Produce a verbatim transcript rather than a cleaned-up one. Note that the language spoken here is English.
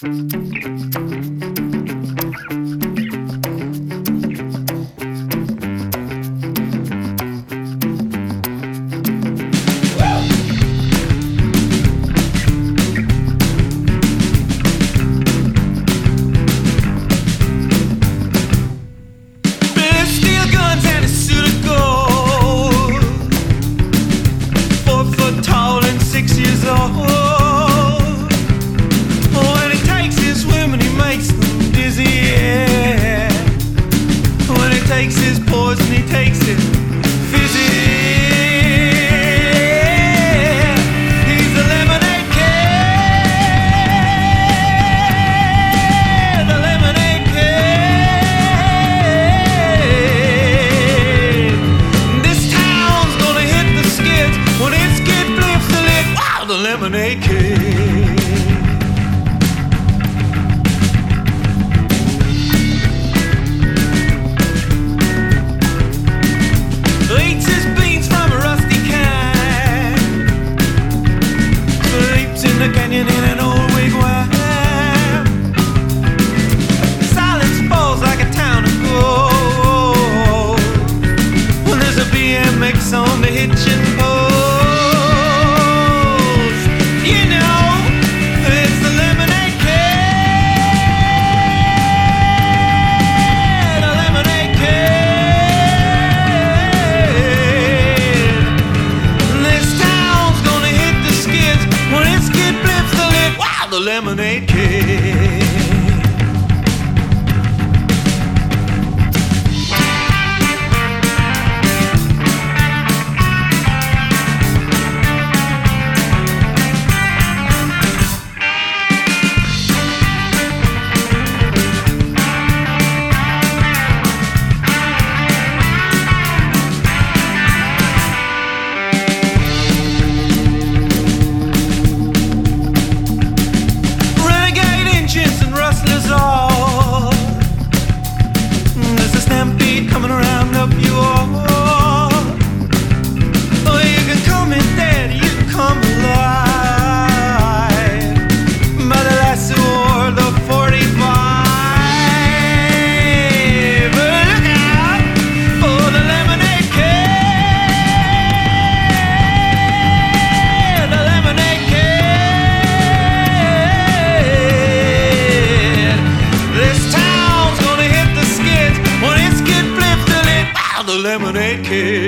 Lemonade Kid. The Lemonade Kid. The Lemonade Kid.